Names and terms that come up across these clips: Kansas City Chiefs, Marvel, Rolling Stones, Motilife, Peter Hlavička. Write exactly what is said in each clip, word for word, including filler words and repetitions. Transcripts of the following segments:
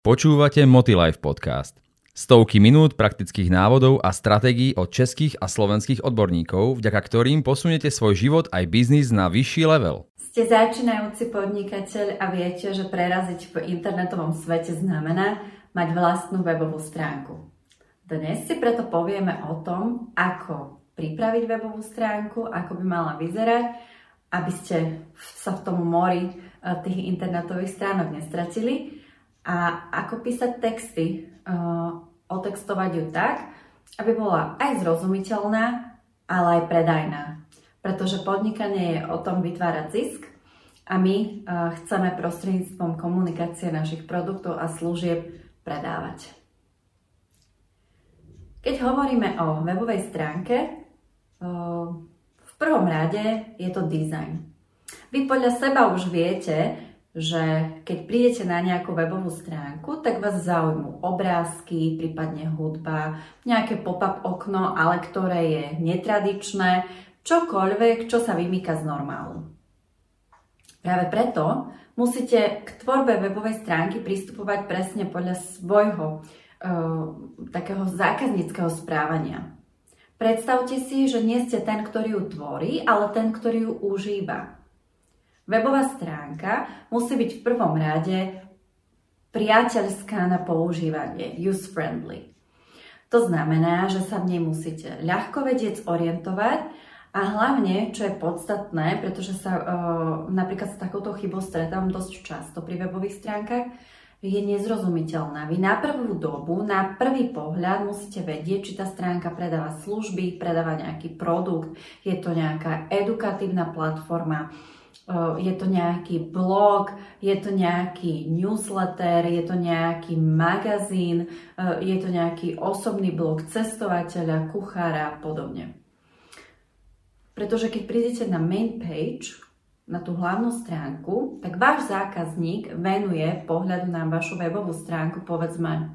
Počúvate Motilife podcast. Stovky minút praktických návodov a stratégií od českých a slovenských odborníkov, vďaka ktorým posunete svoj život aj biznis na vyšší level. Ste začínajúci podnikateľ a viete, že preraziť po internetovom svete znamená mať vlastnú webovú stránku. Dnes si preto povieme o tom, ako pripraviť webovú stránku, ako by mala vyzerať, aby ste sa v tom mori tých internetových stránok nestratili. A ako písať texty, uh, otextovať ju tak, aby bola aj zrozumiteľná, ale aj predajná. Pretože podnikanie je o tom vytvárať zisk a my uh, chceme prostredníctvom komunikácie našich produktov a služieb predávať. Keď hovoríme o webovej stránke, uh, v prvom rade je to dizajn. Vy podľa seba už viete, že keď prídete na nejakú webovú stránku, tak vás zaujímu obrázky, prípadne hudba, nejaké pop-up okno, ale ktoré je netradičné, čokoľvek, čo sa vymýka z normálu. Práve preto musíte k tvorbe webovej stránky pristupovať presne podľa svojho e, takého zákazníckeho správania. Predstavte si, že nie ste ten, ktorý ju tvorí, ale ten, ktorý ju užíva. Webová stránka musí byť v prvom rade priateľská na používanie, use-friendly. To znamená, že sa v nej musíte ľahko vedieť orientovať a hlavne, čo je podstatné, pretože sa e, napríklad s takouto chybou stretávam dosť často pri webových stránkach, je nezrozumiteľná. Vy na prvú dobu, na prvý pohľad musíte vedieť, či tá stránka predáva služby, predáva nejaký produkt, je to nejaká edukatívna platforma, je to nejaký blog, je to nejaký newsletter, je to nejaký magazín, je to nejaký osobný blog cestovateľa, kuchára a podobne. Pretože keď prídete na main page, na tú hlavnú stránku, tak váš zákazník venuje pohľadu na vašu webovú stránku povedzme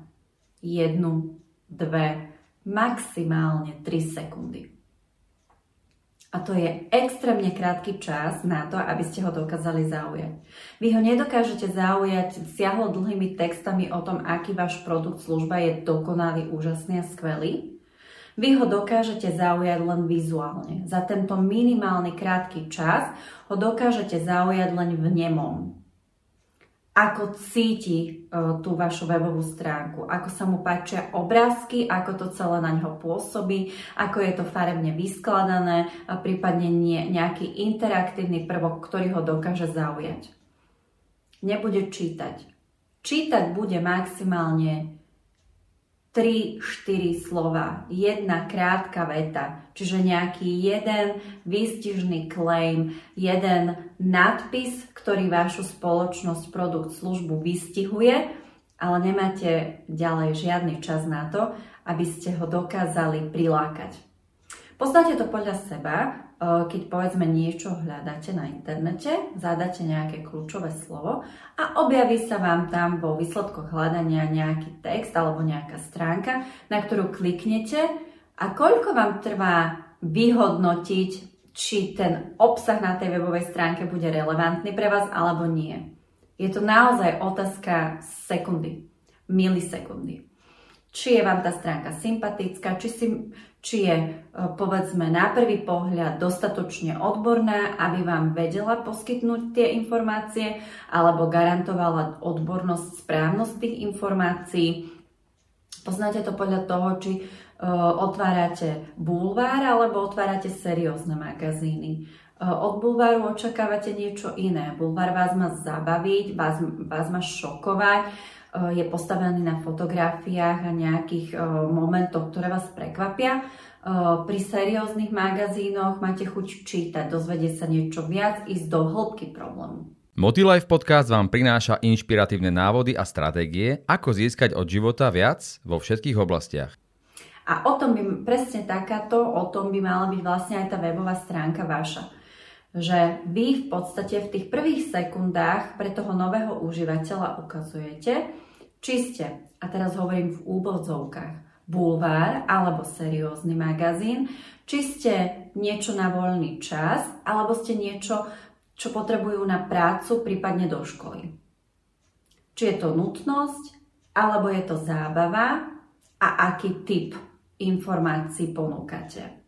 jednu, dve, maximálne tri sekundy. A to je extrémne krátky čas na to, aby ste ho dokázali zaujať. Vy ho nedokážete zaujať siahlo dlhými textami o tom, aký váš produkt, služba je dokonalý, úžasný a skvelý. Vy ho dokážete zaujať len vizuálne. Za tento minimálny krátky čas ho dokážete zaujať len v nemom. Ako cíti uh, tú vašu webovú stránku, ako sa mu páčia obrázky, ako to celé na neho pôsobí, ako je to farebne vyskladané, a prípadne nie, nejaký interaktívny prvok, ktorý ho dokáže zaujať. Nebude čítať. Čítať bude maximálne tri štyri slova, jedna krátka veta, čiže nejaký jeden výstižný claim, jeden nadpis, ktorý vašu spoločnosť, produkt, službu vystihuje, ale nemáte ďalej žiadny čas na to, aby ste ho dokázali prilákať. Poznáte to podľa seba, keď povedzme niečo hľadáte na internete, zadáte nejaké kľúčové slovo a objaví sa vám tam vo výsledkoch hľadania nejaký text alebo nejaká stránka, na ktorú kliknete a koľko vám trvá vyhodnotiť, či ten obsah na tej webovej stránke bude relevantný pre vás alebo nie. Je to naozaj otázka sekundy, milisekundy. Či je vám tá stránka sympatická, či, si, či je, povedzme, na prvý pohľad dostatočne odborná, aby vám vedela poskytnúť tie informácie, alebo garantovala odbornosť, správnosť tých informácií. Poznáte to podľa toho, či uh, otvárate bulvár, alebo otvárate seriózne magazíny. Uh, od bulváru očakávate niečo iné. Bulvár vás má zabaviť, vás, vás má šokovať, je postavený na fotografiách a nejakých uh, momentoch, ktoré vás prekvapia. Uh, pri serióznych magazínoch máte chuť čítať, dozvedieť sa niečo viac, ísť do hĺbky problému. Motilife podcast vám prináša inšpiratívne návody a stratégie, ako získať od života viac vo všetkých oblastiach. A o tom by presne takáto, o tom by mala byť vlastne aj tá webová stránka vaša. Že vy v podstate v tých prvých sekundách pre toho nového užívateľa ukazujete, či ste, a teraz hovorím v úvodzovkách, bulvár alebo seriózny magazín, či ste niečo na voľný čas, alebo ste niečo, čo potrebujú na prácu, prípadne do školy. Či je to nutnosť, alebo je to zábava a aký typ informácií ponúkate.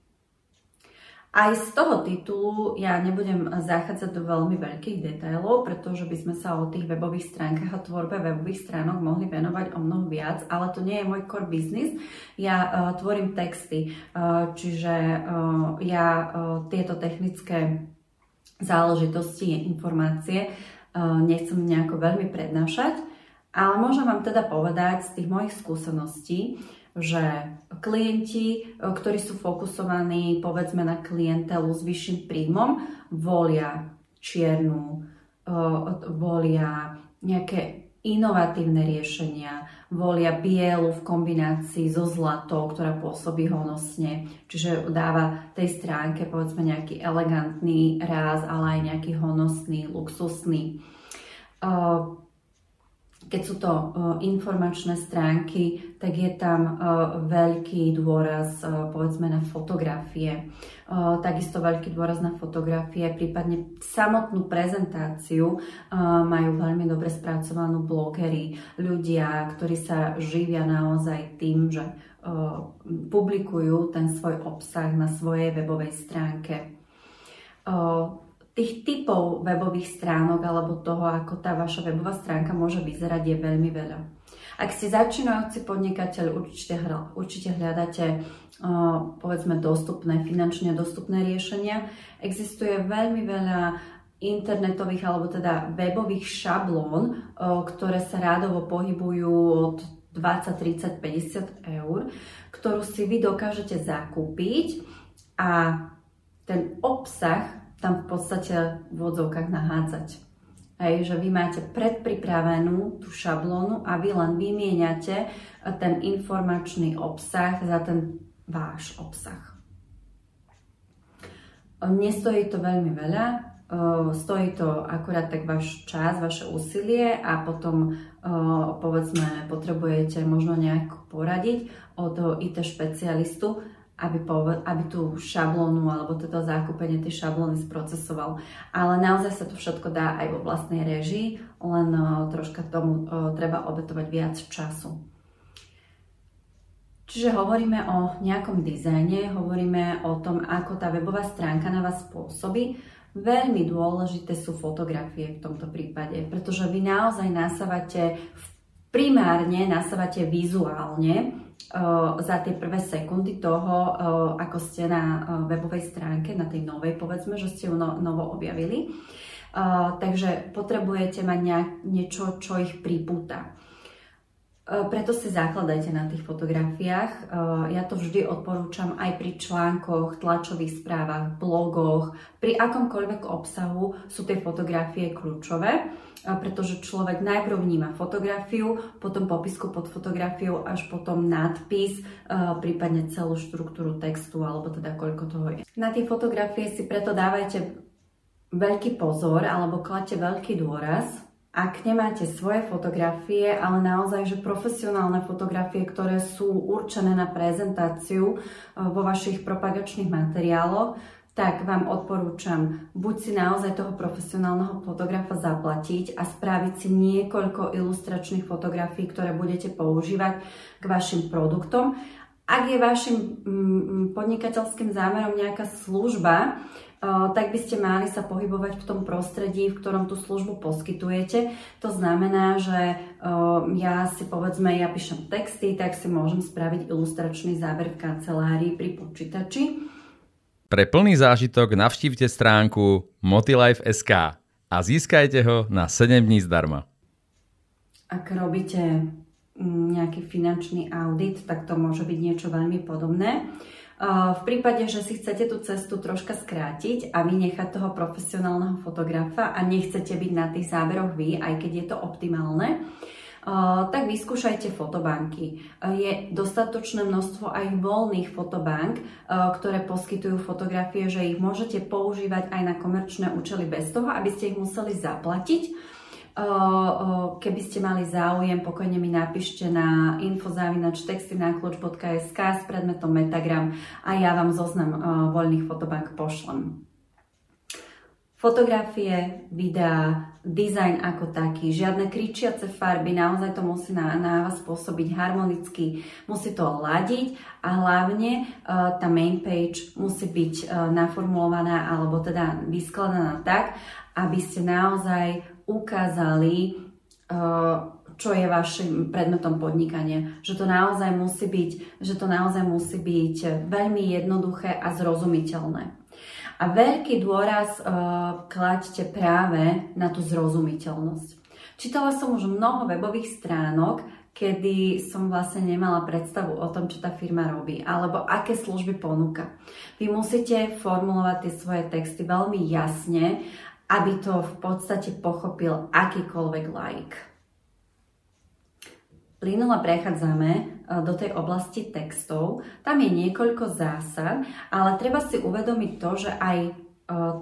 Aj z toho titulu ja nebudem zachádzať do veľmi veľkých detailov, pretože by sme sa o tých webových stránkach a tvorbe webových stránok mohli venovať o mnoho viac, ale to nie je môj core business. Ja uh, tvorím texty, uh, čiže uh, ja uh, tieto technické záležitosti, informácie uh, nechcem nejako veľmi prednášať, ale môžem vám teda povedať z tých mojich skúseností, že klienti, ktorí sú fokusovaní povedzme na klientelu s vyšším príjmom, volia čiernu, volia nejaké inovatívne riešenia, volia bielu v kombinácii so zlatou, ktorá pôsobí honosne, čiže dáva tej stránke povedzme nejaký elegantný ráz, ale aj nejaký honosný, luxusný. Keď sú to uh, informačné stránky, tak je tam uh, veľký dôraz uh, povedzme na fotografie. Uh, takisto veľký dôraz na fotografie, prípadne samotnú prezentáciu uh, majú veľmi dobre spracovanú blogery, ľudia, ktorí sa živia naozaj tým, že uh, publikujú ten svoj obsah na svojej webovej stránke. Uh, Tých typov webových stránok alebo toho, ako tá vaša webová stránka môže vyzerať, je veľmi veľa. Ak ste začínajúci podnikateľ, určite, určite hľadáte uh, povedzme dostupné, finančne dostupné riešenia. Existuje veľmi veľa internetových alebo teda webových šablón, uh, ktoré sa rádovo pohybujú od dvadsať, tridsať, päťdesiat eur, ktorú si vy dokážete zakúpiť a ten obsah tam v podstate v odzovkách nahádzať. Hej, že vy máte predpripravenú tú šablónu a vy len vymieňate ten informačný obsah za ten váš obsah. Nestojí to veľmi veľa, stojí to akurát tak váš čas, vaše úsilie a potom povedzme potrebujete možno nejako poradiť od í té špecialistu, Aby, poved, aby tú šablónu alebo toto zákúpenie tej šablóny sprocesoval. Ale naozaj sa to všetko dá aj vo vlastnej režii, len uh, troška tomu uh, treba obetovať viac času. Čiže hovoríme o nejakom dizajne, hovoríme o tom, ako tá webová stránka na vás pôsobí. Veľmi dôležité sú fotografie v tomto prípade, pretože vy naozaj nasávate, primárne nasávate vizuálne, za tie prvé sekundy toho, ako ste na webovej stránke, na tej novej, povedzme, že ste ju novo objavili. Takže potrebujete mať niečo, čo ich pripúta. Preto si zakladajte na tých fotografiách. Ja to vždy odporúčam aj pri článkoch, tlačových správach, blogoch. Pri akomkoľvek obsahu sú tie fotografie kľúčové, pretože človek najprv vníma fotografiu, potom popisku pod fotografiou, až potom nadpis, prípadne celú štruktúru textu, alebo teda koľko toho je. Na tie fotografie si preto dávajte veľký pozor, alebo kladte veľký dôraz. Ak nemáte svoje fotografie, ale naozaj, že profesionálne fotografie, ktoré sú určené na prezentáciu vo vašich propagačných materiáloch, tak vám odporúčam buď si naozaj toho profesionálneho fotografa zaplatiť a spraviť si niekoľko ilustračných fotografií, ktoré budete používať k vašim produktom. Ak je vašim podnikateľským zámerom nejaká služba, tak by ste mali sa pohybovať v tom prostredí, v ktorom tú službu poskytujete. To znamená, že ja si povedzme, ja píšem texty, tak si môžem spraviť ilustračný záver v kancelárii pri počítači. Pre plný zážitok navštívte stránku motilife bodka es ká a získajte ho na sedem dní zdarma. Ak robíte nejaký finančný audit, tak to môže byť niečo veľmi podobné. V prípade, že si chcete tú cestu troška skrátiť a vynechať toho profesionálneho fotografa a nechcete byť na tých záberoch vy, aj keď je to optimálne, tak vyskúšajte fotobanky. Je dostatočné množstvo aj voľných fotobank, ktoré poskytujú fotografie, že ich môžete používať aj na komerčné účely bez toho, aby ste ich museli zaplatiť. Keby ste mali záujem, pokojne mi napíšte na info zavináč textynakluč bodka es ká s predmetom Metagram a ja vám zoznam voľných fotobank pošlem. Fotografie, videá, dizajn ako taký, žiadne kričiace farby, naozaj to musí na, na vás pôsobiť harmonicky, musí to ladiť a hlavne uh, tá main page musí byť uh, naformulovaná alebo teda vyskladaná tak, aby ste naozaj ukázali, uh, čo je vašim predmetom podnikania. Že to naozaj musí byť, že to naozaj musí byť veľmi jednoduché a zrozumiteľné. A veľký dôraz uh, klaďte práve na tú zrozumiteľnosť. Čítala som už mnoho webových stránok, kedy som vlastne nemala predstavu o tom, čo tá firma robí, alebo aké služby ponúka. Vy musíte formulovať tie svoje texty veľmi jasne, aby to v podstate pochopil akýkoľvek laik. Plynule prechádzame do tej oblasti textov. Tam je niekoľko zásad, ale treba si uvedomiť to, že aj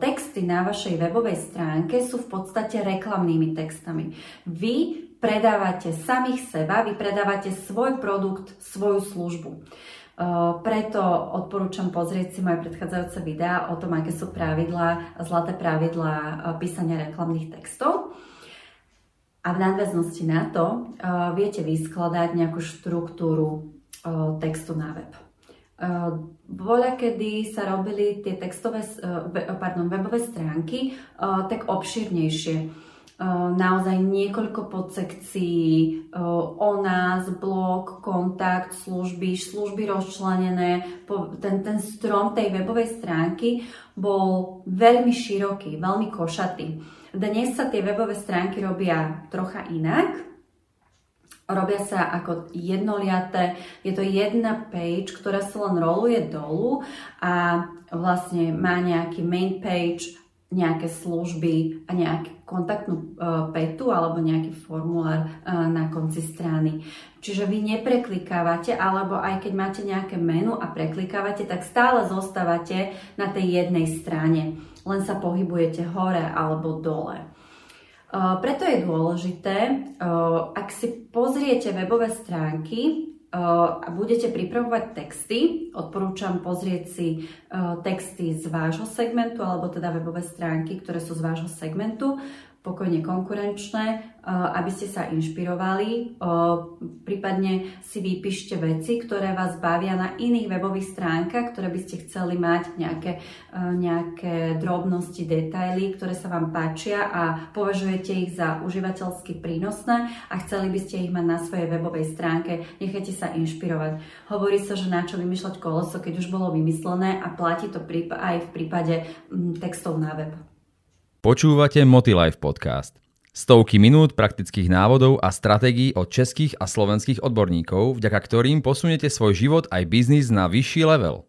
texty na vašej webovej stránke sú v podstate reklamnými textami. Vy predávate samých seba, vy predávate svoj produkt, svoju službu. Preto odporúčam pozrieť si moje predchádzajúce videá o tom, aké sú pravidlá, zlaté pravidlá písania reklamných textov. A v nadväznosti na to uh, viete vyskladať nejakú štruktúru uh, textu na web. Uh, Voľa, kedy sa robili tie textové, uh, pardon, webové stránky uh, tak obširnejšie. Uh, naozaj niekoľko podsekcií, uh, o nás, blog, kontakt, služby, služby rozčlenené. Po, ten, ten strom tej webovej stránky bol veľmi široký, veľmi košatý. Dnes sa tie webové stránky robia trocha inak. Robia sa ako jednoliaté. Je to jedna page, ktorá sa len roluje dolu a vlastne má nejaký main page, nejaké služby a nejakú kontaktnú petu alebo nejaký formulár na konci strany. Čiže vy nepreklikávate, alebo aj keď máte nejaké menu a preklikávate, tak stále zostávate na tej jednej strane. Len sa pohybujete hore alebo dole. Uh, preto je dôležité, uh, ak si pozriete webové stránky uh, a budete pripravovať texty, odporúčam pozrieť si uh, texty z vášho segmentu, alebo teda webové stránky, ktoré sú z vášho segmentu, pokojne konkurenčné, uh, aby ste sa inšpirovali, uh, prípadne si vypíšte veci, ktoré vás bavia na iných webových stránkach, ktoré by ste chceli mať, nejaké, uh, nejaké drobnosti, detaily, ktoré sa vám páčia a považujete ich za užívateľsky prínosné a chceli by ste ich mať na svojej webovej stránke. Nechajte sa inšpirovať. Hovorí sa, že na čo vymýšľať koleso, keď už bolo vymyslené, a platí to aj v prípade um, textov na web. Počúvate Motilife podcast. Stovky minút praktických návodov a stratégií od českých a slovenských odborníkov, vďaka ktorým posunete svoj život aj biznis na vyšší level.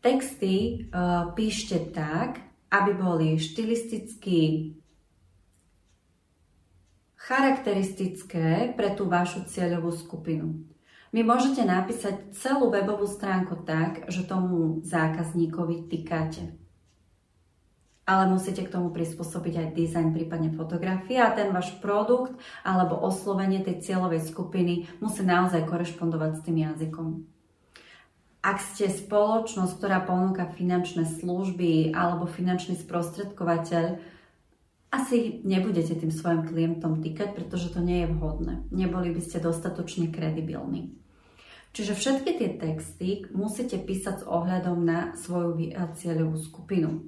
Texty uh, píšte tak, aby boli štylisticky charakteristické pre tú vašu cieľovú skupinu. Vy môžete napísať celú webovú stránku tak, že tomu zákazníkovi tykáte. Ale musíte k tomu prispôsobiť aj dizajn, prípadne fotografie, a ten váš produkt alebo oslovenie tej cieľovej skupiny musí naozaj korešpondovať s tým jazykom. Ak ste spoločnosť, ktorá ponúka finančné služby alebo finančný sprostredkovateľ, asi nebudete tým svojim klientom tykať, pretože to nie je vhodné. Neboli by ste dostatočne kredibilní. Čiže všetky tie texty musíte písať s ohľadom na svoju cieľovú skupinu.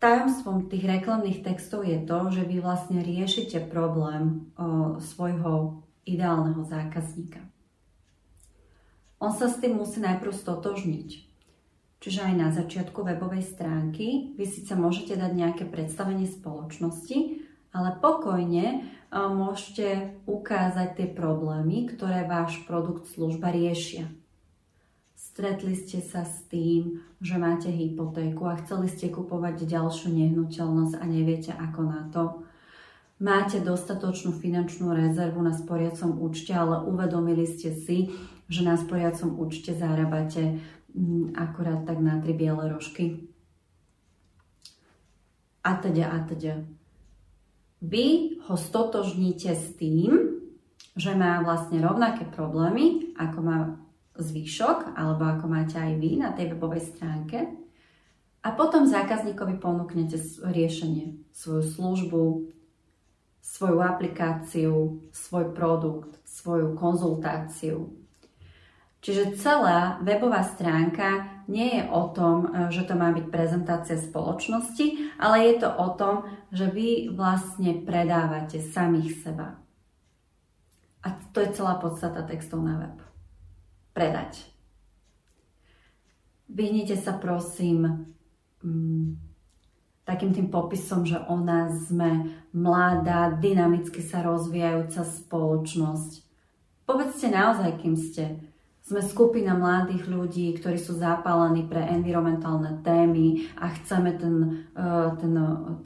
Tajomstvom tých reklamných textov je to, že vy vlastne riešite problém o, svojho ideálneho zákazníka. On sa s tým musí najprv stotožniť. Čiže aj na začiatku webovej stránky vy síce môžete dať nejaké predstavenie spoločnosti, ale pokojne o, môžete ukázať tie problémy, ktoré váš produkt, služba riešia. Stretli ste sa s tým, že máte hypotéku a chceli ste kupovať ďalšiu nehnuteľnosť a neviete ako na to. Máte dostatočnú finančnú rezervu na sporiacom účte, ale uvedomili ste si, že na sporiacom účte zarábate akurát tak na tri biele rožky. A teda, a teda. Vy ho stotožníte s tým, že má vlastne rovnaké problémy, ako má zvýšok, alebo ako máte aj vy na tej webovej stránke, A potom zákazníkovi ponúknete riešenie, svoju službu, svoju aplikáciu, svoj produkt, svoju konzultáciu. Čiže celá webová stránka nie je o tom, že to má byť prezentácia spoločnosti, ale je to o tom, že vy vlastne predávate samých seba. A to je celá podstata textov na web. Predať. Vyhnite sa prosím takým tým popisom, že o nás sme mladá, dynamicky sa rozvíjajúca spoločnosť. Povedzte naozaj, kým ste. Sme skupina mladých ľudí, ktorí sú zapálení pre environmentálne témy a chceme ten, ten,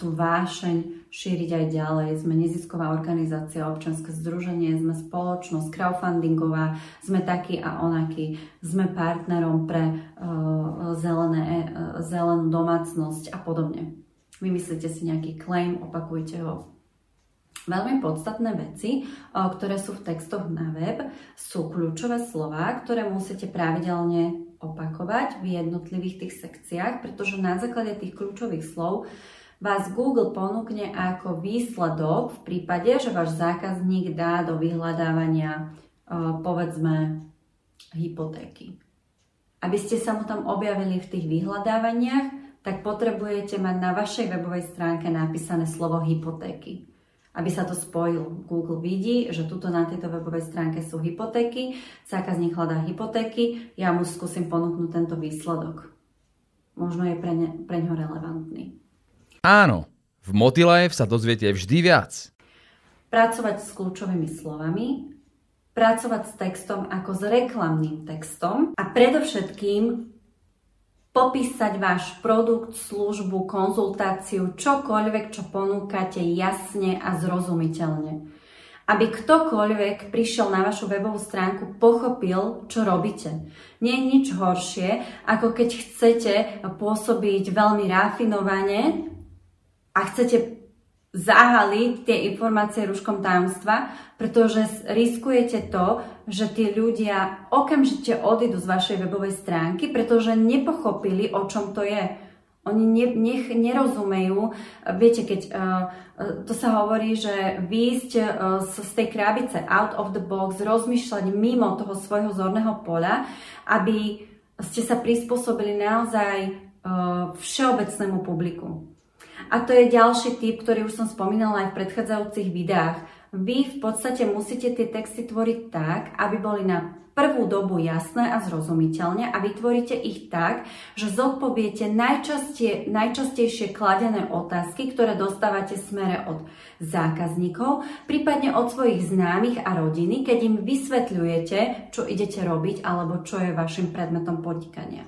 tú vášeň šíriť aj ďalej. Sme nezisková organizácia, občianske združenie, sme spoločnosť crowdfundingová, sme takí a onakí. Sme partnerom pre zelené, zelenú domácnosť a podobne. Vymyslíte si nejaký claim, opakujte ho. Veľmi podstatné veci, ktoré sú v textoch na web, sú kľúčové slová, ktoré musíte pravidelne opakovať v jednotlivých tých sekciách, pretože na základe tých kľúčových slov vás Google ponúkne ako výsledok v prípade, že váš zákazník dá do vyhľadávania, povedzme, hypotéky. Aby ste sa mu tam objavili v tých vyhľadávaniach, tak potrebujete mať na vašej webovej stránke napísané slovo hypotéky. Aby sa to spojilo. Google vidí, že tuto na tejto webovej stránke sú hypotéky, zákazník hľadá hypotéky, ja mu skúsim ponúknuť tento výsledok. Možno je pre, ne, pre ňo relevantný. Áno, v Motilife sa dozviete vždy viac. Pracovať s kľúčovými slovami, pracovať s textom ako s reklamným textom a predovšetkým popísať váš produkt, službu, konzultáciu, čokoľvek, čo ponúkate jasne a zrozumiteľne. Aby ktokoľvek prišiel na vašu webovú stránku, pochopil, čo robíte. Nie je nič horšie, ako keď chcete pôsobiť veľmi rafinovane a chcete zahaliť tie informácie rúškom tajomstva, pretože riskujete to, že tí ľudia okamžite odídu z vašej webovej stránky, pretože nepochopili, o čom to je. Oni ne, nech nerozumejú. Viete, keď uh, to sa hovorí, že výjsť uh, z tej krabice out of the box, rozmýšľať mimo toho svojho zorného poľa, aby ste sa prispôsobili naozaj uh, všeobecnému publiku. A to je ďalší tip, ktorý už som spomínala aj v predchádzajúcich videách. Vy v podstate musíte tie texty tvoriť tak, aby boli na prvú dobu jasné a zrozumiteľné a vytvoríte ich tak, že zodpoviete najčastie, najčastejšie kladené otázky, ktoré dostávate smere od zákazníkov, prípadne od svojich známych a rodiny, keď im vysvetľujete, čo idete robiť alebo čo je vašim predmetom podnikania.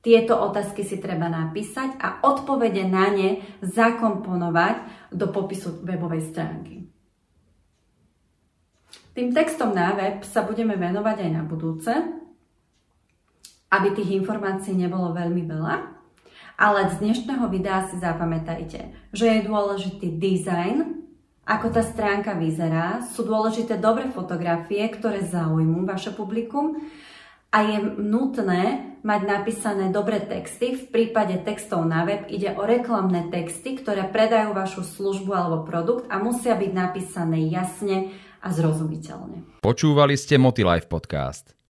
Tieto otázky si treba napísať a odpovede na ne zakomponovať do popisu webovej stránky. Tým textom na web sa budeme venovať aj na budúce, aby tých informácií nebolo veľmi veľa, ale z dnešného videa si zapamätajte, že je dôležitý dizajn, ako tá stránka vyzerá, sú dôležité dobré fotografie, ktoré zaujmú vaše publikum, a je nutné mať napísané dobré texty. V prípade textov na web ide o reklamné texty, ktoré predajú vašu službu alebo produkt a musia byť napísané jasne a zrozumiteľne. Počúvali ste Motilife podcast.